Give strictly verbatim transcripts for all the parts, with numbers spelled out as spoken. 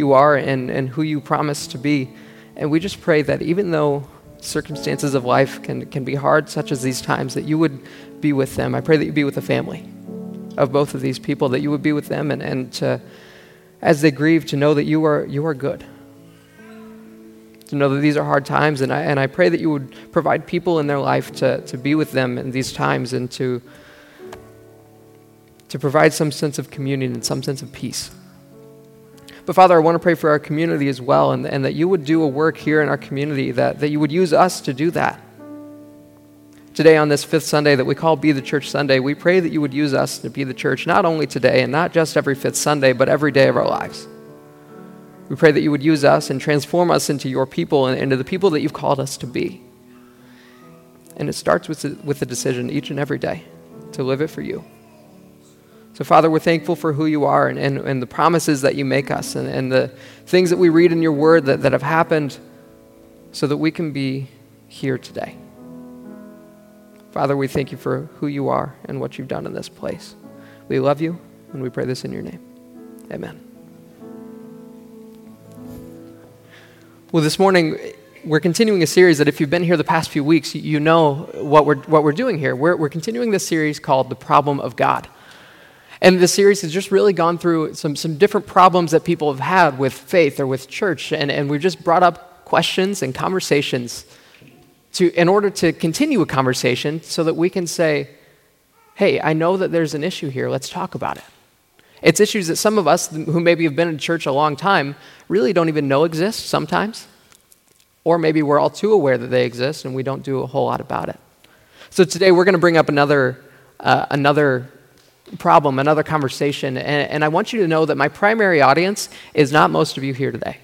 you are and, and who you promise to be. And we just pray that even though circumstances of life can, can be hard, such as these times, that you would be with them. I pray that you be with the family of both of these people, that you would be with them and, and to, as they grieve, to know that you are you are good. To know that these are hard times, and I and I pray that you would provide people in their life to, to be with them in these times and to to provide some sense of communion and some sense of peace. But Father, I want to pray for our community as well, and, and that you would do a work here in our community, that, that you would use us to do that. Today on this fifth Sunday that we call Be the Church Sunday, we pray that you would use us to be the church, not only today and not just every fifth Sunday, but every day of our lives. We pray that you would use us and transform us into your people and into the people that you've called us to be. And it starts with the, with the decision each and every day to live it for you. So Father, we're thankful for who you are and, and, and the promises that you make us and, and the things that we read in your word that, that have happened so that we can be here today. Father, we thank you for who you are and what you've done in this place. We love you and we pray this in your name. Amen. Well, this morning, we're continuing a series that if you've been here the past few weeks, you know what we're what we're doing here. We're, we're continuing this series called The Problem of God. And this series has just really gone through some, some different problems that people have had with faith or with church, and, and we've just brought up questions and conversations to in order to continue a conversation so that we can say, hey, I know that there's an issue here. Let's talk about it. It's issues that some of us who maybe have been in church a long time really don't even know exist sometimes. Or maybe we're all too aware that they exist and we don't do a whole lot about it. So today we're going to bring up another uh, another problem, another conversation. And, and I want you to know that my primary audience is not most of you here today.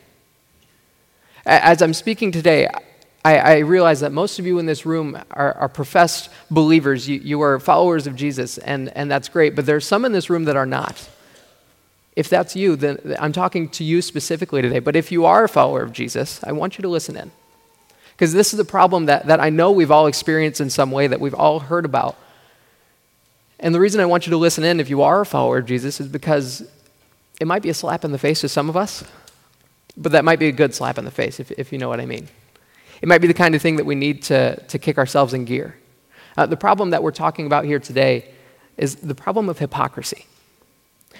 As I'm speaking today, I, I realize that most of you in this room are, are professed believers. You, you are followers of Jesus, and, and that's great. But there are some in this room that are not. If that's you, then I'm talking to you specifically today. But if you are a follower of Jesus, I want you to listen in. Because this is the problem that, that I know we've all experienced in some way, that we've all heard about. And the reason I want you to listen in if you are a follower of Jesus is because it might be a slap in the face to some of us, but that might be a good slap in the face, if, if you know what I mean. It might be the kind of thing that we need to, to kick ourselves in gear. Uh, the problem that we're talking about here today is the problem of hypocrisy.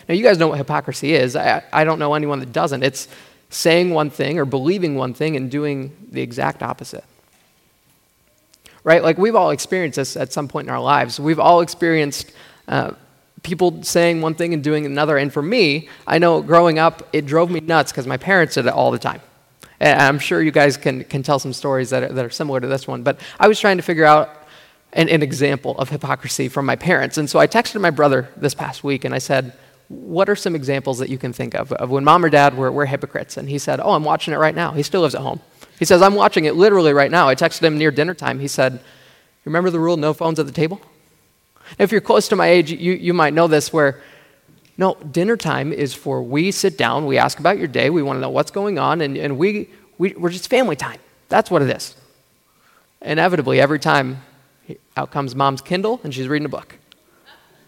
Now, you guys know what hypocrisy is. I, I don't know anyone that doesn't. It's saying one thing or believing one thing and doing the exact opposite. Right? Like, we've all experienced this at some point in our lives. We've all experienced uh, people saying one thing and doing another. And for me, I know growing up, it drove me nuts because my parents did it all the time. And I'm sure you guys can, can tell some stories that are, that are similar to this one. But I was trying to figure out an, an example of hypocrisy from my parents. And so I texted my brother this past week and I said, what are some examples that you can think of, of when mom or dad were, were hypocrites? And he said, oh, I'm watching it right now. He still lives at home. He says, I'm watching it literally right now. I texted him near dinner time. He said, remember the rule, no phones at the table? And if you're close to my age, you, you might know this where, no, dinner time is for we sit down, we ask about your day, we want to know what's going on, and, and we, we, we're just family time. That's what it is. Inevitably, every time, out comes mom's Kindle, and she's reading a book.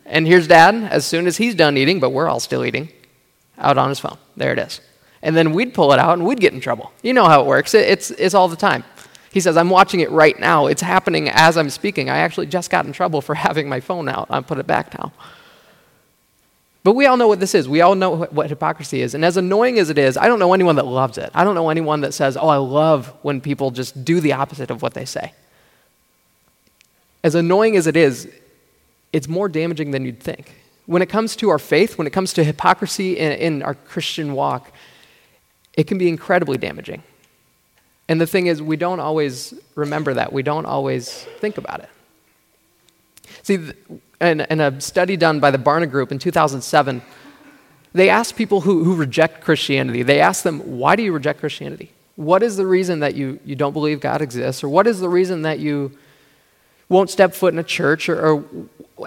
And here's dad, as soon as he's done eating, but we're all still eating, out on his phone. There it is. And then we'd pull it out and we'd get in trouble. You know how it works. It, it's it's all the time. He says, I'm watching it right now. It's happening as I'm speaking. I actually just got in trouble for having my phone out. I'll put it back now. But we all know what this is. We all know what hypocrisy is. And as annoying as it is, I don't know anyone that loves it. I don't know anyone that says, oh, I love when people just do the opposite of what they say. As annoying as it is, it's more damaging than you'd think. When it comes to our faith, when it comes to hypocrisy in, in our Christian walk, it can be incredibly damaging. And the thing is, we don't always remember that. We don't always think about it. See, th- in, in a study done by the Barna Group in two thousand seven, they asked people who, who reject Christianity, they asked them, why do you reject Christianity? What is the reason that you, you don't believe God exists? Or what is the reason that you won't step foot in a church or, or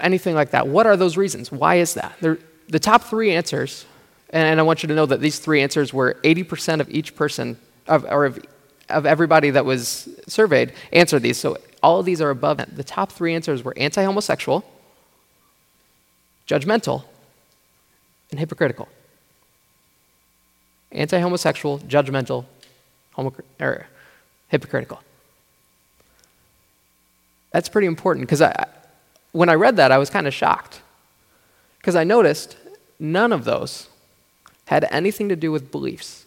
anything like that? What are those reasons? Why is that? They're, the top three answers, and I want you to know that these three answers were eighty percent of each person, of, or of, of everybody that was surveyed, answered these. So all of these are above. The top three answers were anti-homosexual, judgmental, and hypocritical. anti-homosexual, judgmental, homo- er, hypocritical. That's pretty important, because I, when I read that, I was kind of shocked, because I noticed none of those had anything to do with beliefs.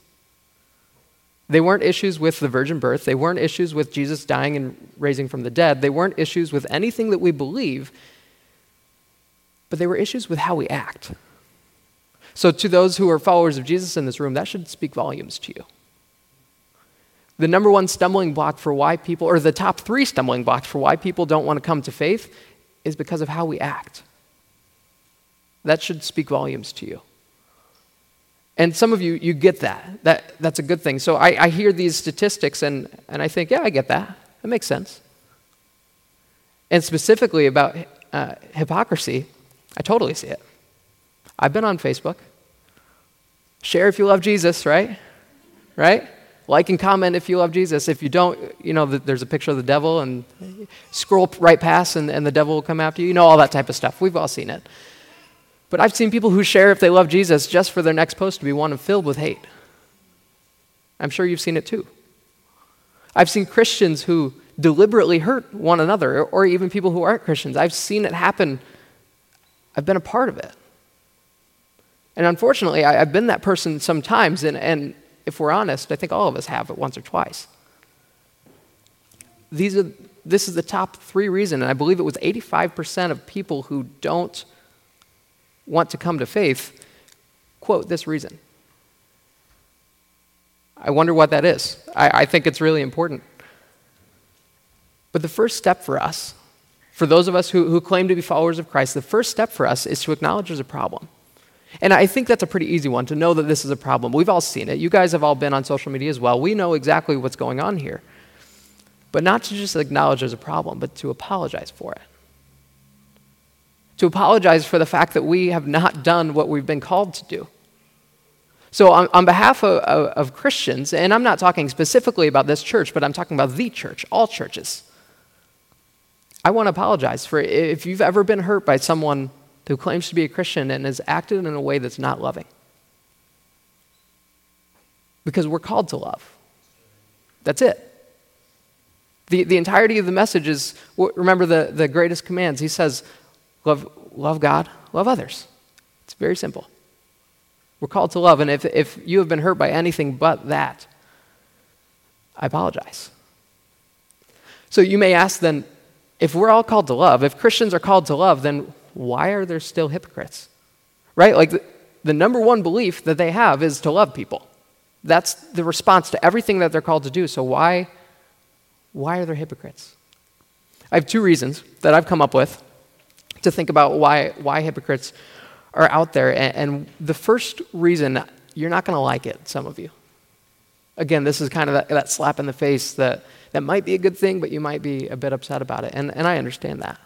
They weren't issues with the virgin birth. They weren't issues with Jesus dying and raising from the dead. They weren't issues with anything that we believe, but they were issues with how we act. So to those who are followers of Jesus in this room, that should speak volumes to you. The number one stumbling block for why people, or the top three stumbling blocks for why people don't want to come to faith is because of how we act. That should speak volumes to you. And some of you, you get that. That that's a good thing. So I, I hear these statistics and, and I think, yeah, I get that. That makes sense. And specifically about uh, hypocrisy, I totally see it. I've been on Facebook. Share if you love Jesus, right? Right? Like and comment if you love Jesus. If you don't, you know, there's a picture of the devil, and scroll right past and, and the devil will come after you. You know, all that type of stuff. We've all seen it. But I've seen people who share if they love Jesus just for their next post to be one filled with hate. I'm sure you've seen it too. I've seen Christians who deliberately hurt one another, or even people who aren't Christians. I've seen it happen. I've been a part of it. And unfortunately, I, I've been that person sometimes, and, and if we're honest, I think all of us have it once or twice. These are, this is the top three reason, and I believe it was eighty-five percent of people who don't want to come to faith quote this reason. I wonder what that is. I, I think it's really important. But the first step for us, for those of us who, who claim to be followers of Christ, the first step for us is to acknowledge there's a problem. And I think that's a pretty easy one, to know that this is a problem. We've all seen it. You guys have all been on social media as well. We know exactly what's going on here. But not to just acknowledge there's a problem, but to apologize for it. To apologize for the fact that we have not done what we've been called to do. So on, on behalf of, of, of Christians, and I'm not talking specifically about this church, but I'm talking about the church, all churches, I want to apologize for, if you've ever been hurt by someone who claims to be a Christian and has acted in a way that's not loving. Because we're called to love. That's it. The, the entirety of the message is, remember the, the greatest commands. He says, love, love God, love others. It's very simple. We're called to love, and if, if you have been hurt by anything but that, I apologize. So you may ask then, if we're all called to love, if Christians are called to love, then why are there still hypocrites? Right? Like the, the number one belief that they have is to love people. That's the response to everything that they're called to do. So why, why are there hypocrites? I have two reasons that I've come up with to think about why, why hypocrites are out there. And, and the first reason, you're not going to like it, some of you. Again, this is kind of that, that slap in the face that, that might be a good thing, but you might be a bit upset about it. And, and I understand that.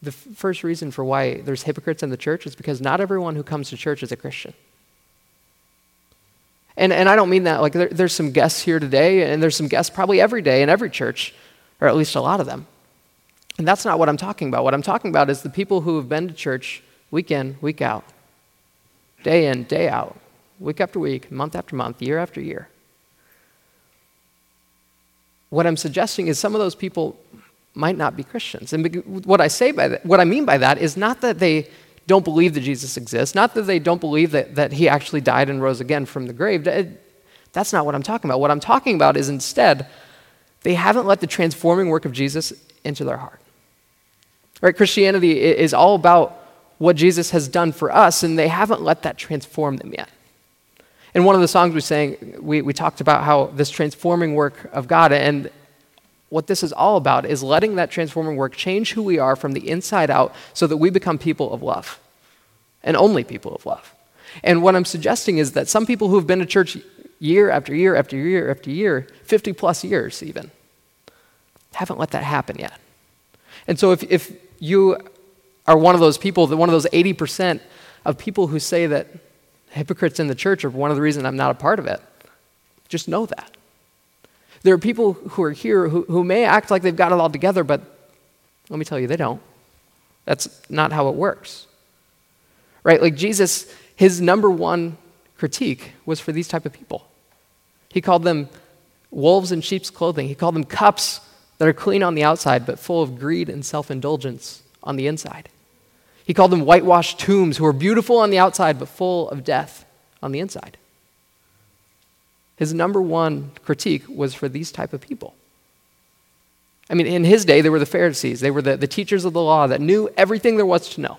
The first reason for why there's hypocrites in the church is because not everyone who comes to church is a Christian. And and I don't mean that, like there, there's some guests here today, and there's some guests probably every day in every church, or at least a lot of them. And that's not what I'm talking about. What I'm talking about is the people who have been to church week in, week out, day in, day out, week after week, month after month, year after year. What I'm suggesting is some of those people might not be Christians. And what I say by that, what I mean by that is not that they don't believe that Jesus exists, not that they don't believe that, that he actually died and rose again from the grave. It, that's not what I'm talking about. What I'm talking about is instead, they haven't let the transforming work of Jesus into their heart. Right? Christianity is all about what Jesus has done for us, and they haven't let that transform them yet. In one of the songs we sang, we, we talked about how this transforming work of God, and what this is all about is letting that transforming work change who we are from the inside out so that we become people of love, and only people of love. And what I'm suggesting is that some people who have been to church year after year after year after year, fifty plus years even, haven't let that happen yet. And so if, if you are one of those people, one of those eighty percent of people who say that hypocrites in the church are one of the reasons I'm not a part of it, just know that. There are people who are here who, who may act like they've got it all together, but let me tell you, they don't. That's not how it works. Right? Like Jesus, his number one critique was for these type of people. He called them wolves in sheep's clothing. He called them cups that are clean on the outside but full of greed and self-indulgence on the inside. He called them whitewashed tombs who are beautiful on the outside but full of death on the inside. His number one critique was for these type of people. I mean, in his day, they were the Pharisees. They were the, the teachers of the law that knew everything there was to know.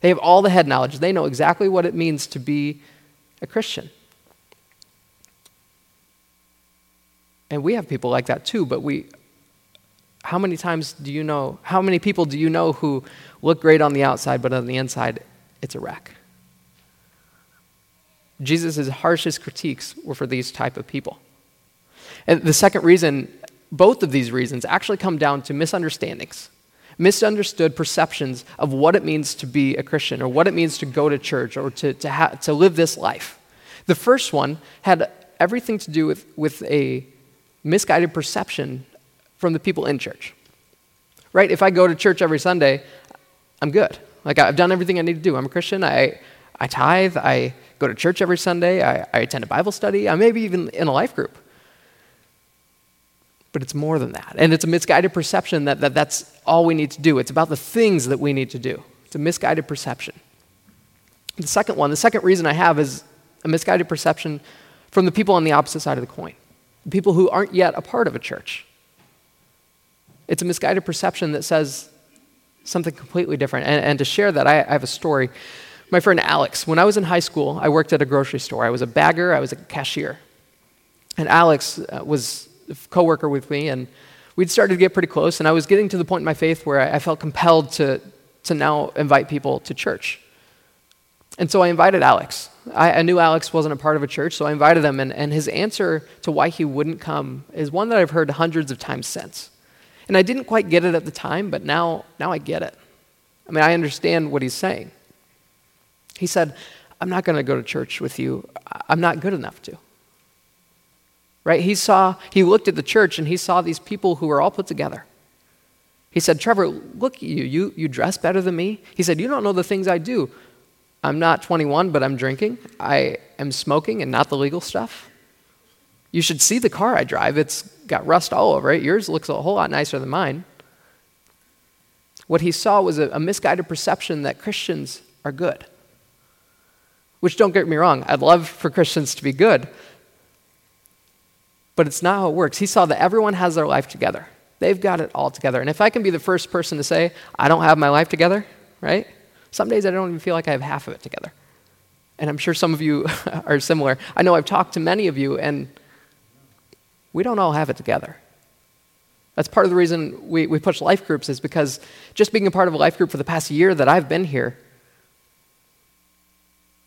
They have all the head knowledge. They know exactly what it means to be a Christian. And we have people like that too, but we, how many times do you know, how many people do you know who look great on the outside, but on the inside, it's a wreck? Jesus' harshest critiques were for these type of people. And the second reason, both of these reasons actually come down to misunderstandings, misunderstood perceptions of what it means to be a Christian or what it means to go to church or to to, ha- to live this life. The first one had everything to do with, with a misguided perception from the people in church, right? If I go to church every Sunday, I'm good. Like I've done everything I need to do. I'm a Christian. I I tithe. I go to church every Sunday. I, I attend a Bible study. I may be even in a life group. But it's more than that. And it's a misguided perception that, that that's all we need to do. It's about the things that we need to do. It's a misguided perception. The second one, the second reason I have is a misguided perception from the people on the opposite side of the coin, the people who aren't yet a part of a church. It's a misguided perception that says something completely different. And, and to share that, I, I have a story. My friend Alex, when I was in high school, I worked at a grocery store. I was a bagger. I was a cashier. And Alex uh, was... co-worker with me, and we'd started to get pretty close, and I was getting to the point in my faith where I, I felt compelled to to now invite people to church. And so I invited Alex. I, I knew Alex wasn't a part of a church, so I invited him, and, and his answer to why he wouldn't come is one that I've heard hundreds of times since. And I didn't quite get it at the time, but now, now I get it. I mean, I understand what he's saying. He said, "I'm not going to go to church with you. I'm not good enough to." Right? He saw, he looked at the church and he saw these people who were all put together. He said, "Trevor, look at you. You you dress better than me." He said, "You don't know the things I do. I'm not twenty-one, but I'm drinking. I am smoking and not the legal stuff. You should see the car I drive. It's got rust all over it. Yours looks a whole lot nicer than mine." What he saw was a, a misguided perception that Christians are good. Which, don't get me wrong, I'd love for Christians to be good. But it's not how it works. He saw that everyone has their life together. They've got it all together. And if I can be the first person to say, "I don't have my life together," right? Some days I don't even feel like I have half of it together. And I'm sure some of you are similar. I know I've talked to many of you, and we don't all have it together. That's part of the reason we, we push life groups, is because just being a part of a life group for the past year that I've been here,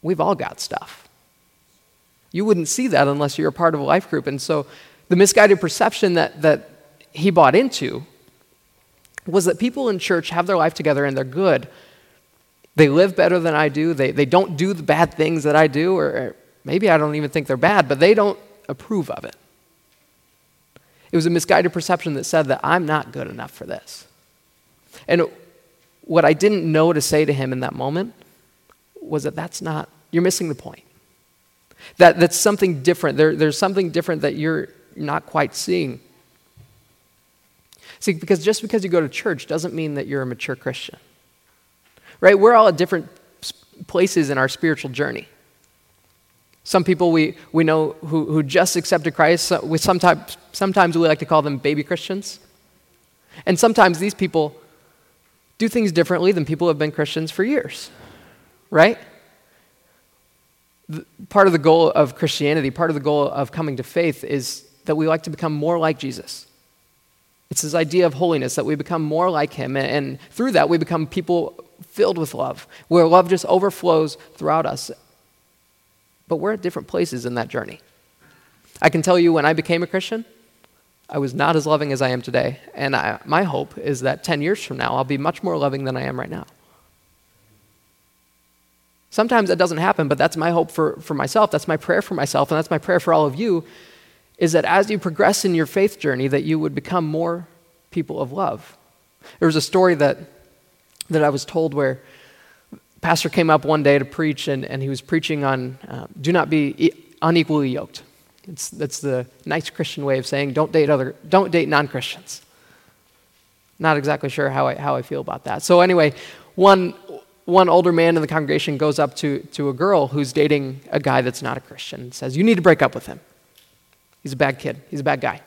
we've all got stuff. You wouldn't see that unless you're a part of a life group. And so the misguided perception that, that he bought into was that people in church have their life together and they're good. They live better than I do. They they don't do the bad things that I do, or, or maybe I don't even think they're bad, but they don't approve of it. It was a misguided perception that said that I'm not good enough for this. And what I didn't know to say to him in that moment was that that's not, you're missing the point. That that's something different. There, there's something different that you're not quite seeing. See, because just because you go to church doesn't mean that you're a mature Christian. Right? We're all at different places in our spiritual journey. Some people we, we know who, who just accepted Christ, so we sometimes, sometimes we like to call them baby Christians. And sometimes these people do things differently than people who have been Christians for years. Right? Part of the goal of Christianity, part of the goal of coming to faith is that we like to become more like Jesus. It's this idea of holiness, that we become more like him, and, and through that we become people filled with love, where love just overflows throughout us. But we're at different places in that journey. I can tell you when I became a Christian, I was not as loving as I am today, and I, my hope is that ten years from now I'll be much more loving than I am right now. Sometimes that doesn't happen, but that's my hope for, for myself. That's my prayer for myself, and that's my prayer for all of you, is that as you progress in your faith journey, that you would become more people of love. There was a story that that I was told where pastor came up one day to preach, and, and he was preaching on uh, do not be unequally yoked. It's, that's the nice Christian way of saying don't date other, don't date non-Christians. Not exactly sure how I how I feel about that. So anyway, one one older man in the congregation goes up to to a girl who's dating a guy that's not a Christian and says, "You need to break up with him. He's a bad kid. He's a bad guy.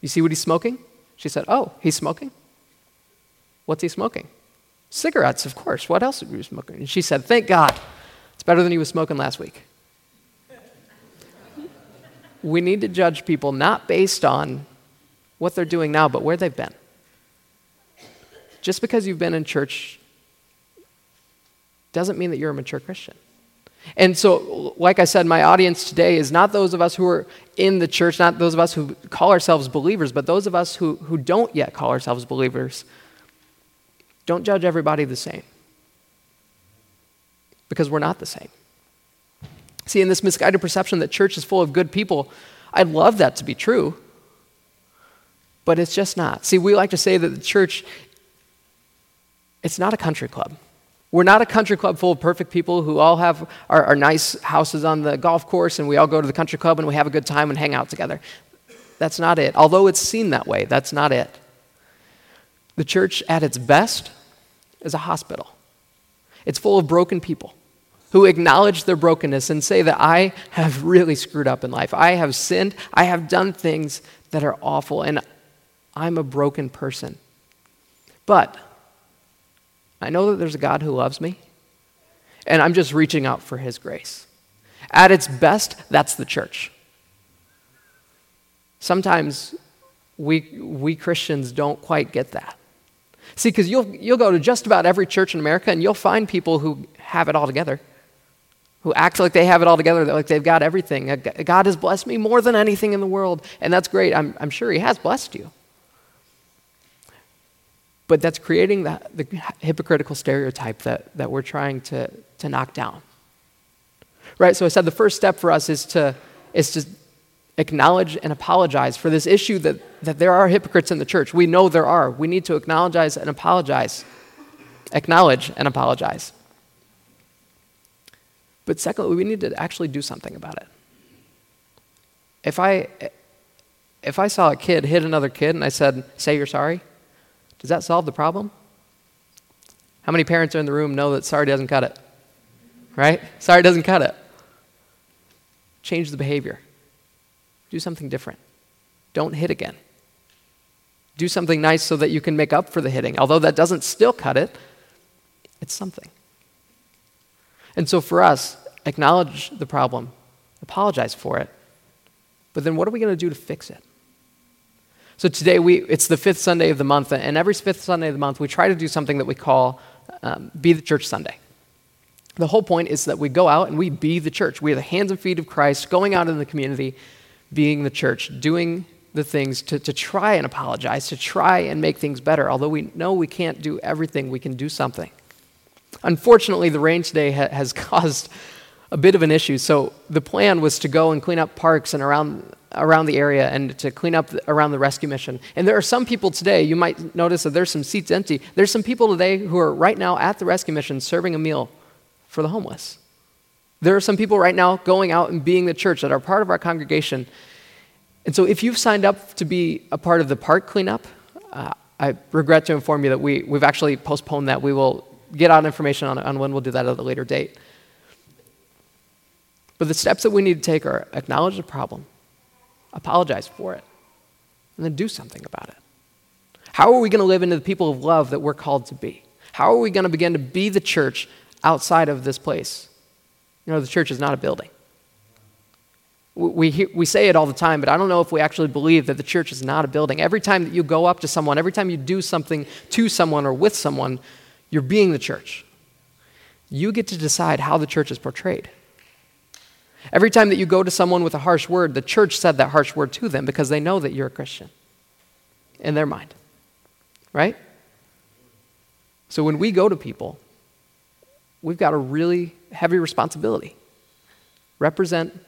You see what he's smoking?" She said, "Oh, he's smoking? What's he smoking?" "Cigarettes, of course. What else would he be smoking?" And she said, "Thank God. It's better than he was smoking last week." We need to judge people not based on what they're doing now, but where they've been. Just because you've been in church doesn't mean that you're a mature Christian. And so, like I said, my audience today is not those of us who are in the church, not those of us who call ourselves believers, but those of us who, who don't yet call ourselves believers. Don't judge everybody the same, because we're not the same. See, in this misguided perception that church is full of good people, I'd love that to be true, but it's just not. See, we like to say that the church, it's not a country club. We're not a country club full of perfect people who all have our, our nice houses on the golf course, and we all go to the country club and we have a good time and hang out together. That's not it. Although it's seen that way, that's not it. The church at its best is a hospital. It's full of broken people who acknowledge their brokenness and say that I have really screwed up in life. I have sinned. I have done things that are awful, and I'm a broken person. But I know that there's a God who loves me, and I'm just reaching out for his grace. At its best, that's the church. Sometimes we we Christians don't quite get that. See, because you'll, you'll go to just about every church in America, and you'll find people who have it all together, who act like they have it all together, like they've got everything. God has blessed me more than anything in the world, and that's great. I'm, I'm sure he has blessed you. But that's creating the, the hypocritical stereotype that, that we're trying to, to knock down. Right? So I said the first step for us is to, is to acknowledge and apologize for this issue that, that there are hypocrites in the church. We know there are. We need to acknowledge and apologize. Acknowledge and apologize. But secondly, we need to actually do something about it. If I if I saw a kid hit another kid and I said, "Say you're sorry," does that solve the problem? How many parents are in the room know that sorry doesn't cut it? Right? Sorry doesn't cut it. Change the behavior. Do something different. Don't hit again. Do something nice so that you can make up for the hitting. Although that doesn't still cut it, it's something. And so for us, acknowledge the problem, apologize for it, but then what are we going to do to fix it? So today, we it's the fifth Sunday of the month, and every fifth Sunday of the month, we try to do something that we call um, Be the Church Sunday. The whole point is that we go out and we be the church. We are the hands and feet of Christ, going out in the community, being the church, doing the things to, to try and apologize, to try and make things better. Although we know we can't do everything, we can do something. Unfortunately, the rain today ha- has caused a bit of an issue. So the plan was to go and clean up parks and around around the area and to clean up the, around the rescue mission. And there are some people today, you might notice that there's some seats empty. There's some people today who are right now at the rescue mission serving a meal for the homeless. There are some people right now going out and being the church that are part of our congregation. And so if you've signed up to be a part of the park cleanup, uh, I regret to inform you that we, we've actually postponed that. We will get out information on, on when we'll do that at a later date. But the steps that we need to take are acknowledge the problem, apologize for it, and then do something about it. How are we going to live into the people of love that we're called to be? How are we going to begin to be the church outside of this place? You know, the church is not a building. We, we, hear, we say it all the time, but I don't know if we actually believe that the church is not a building. Every time that you go up to someone, every time you do something to someone or with someone, you're being the church. You get to decide how the church is portrayed. Every time that you go to someone with a harsh word, the church said that harsh word to them because they know that you're a Christian in their mind, right? So when we go to people, we've got a really heavy responsibility. Represent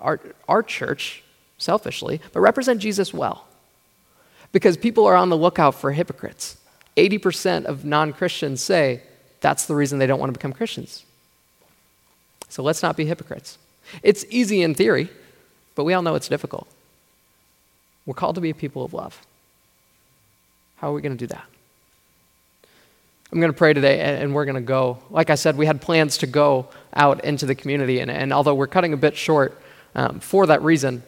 our, our church selfishly, but represent Jesus well, because people are on the lookout for hypocrites. eighty percent of non-Christians say that's the reason they don't want to become Christians. So let's not be hypocrites. It's easy in theory, but we all know it's difficult. We're called to be a people of love. How are we going to do that? I'm going to pray today, and we're going to go. Like I said, we had plans to go out into the community, and, and although we're cutting a bit short um, for that reason,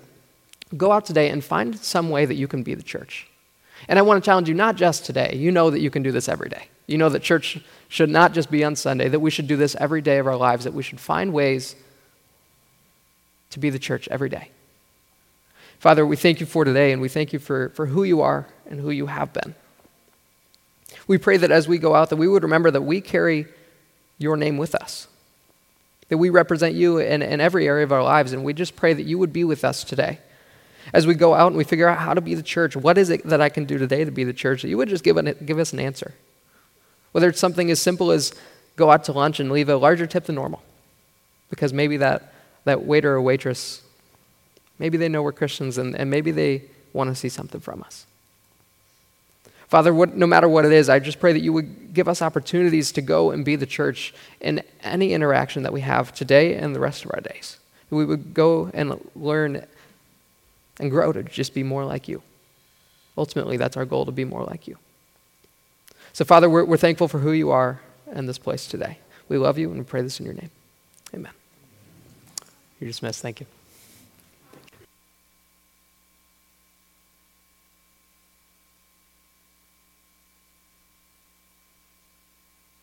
go out today and find some way that you can be the church. And I want to challenge you, not just today. You know that you can do this every day. You know that church should not just be on Sunday, that we should do this every day of our lives, that we should find ways to be the church every day. Father, we thank you for today, and we thank you for, for who you are and who you have been. We pray that as we go out, that we would remember that we carry your name with us, that we represent you in, in every area of our lives, and we just pray that you would be with us today. As we go out and we figure out how to be the church, what is it that I can do today to be the church, that you would just give, an, give us an answer. Whether it's something as simple as go out to lunch and leave a larger tip than normal, because maybe that, that waiter or waitress, maybe they know we're Christians, and, and maybe they want to see something from us. Father, what, no matter what it is, I just pray that you would give us opportunities to go and be the church in any interaction that we have today and the rest of our days. That we would go and learn and grow to just be more like you. Ultimately, that's our goal, to be more like you. So, Father, we're, we're thankful for who you are and this place today. We love you, and we pray this in your name. Amen. You're dismissed. Thank you.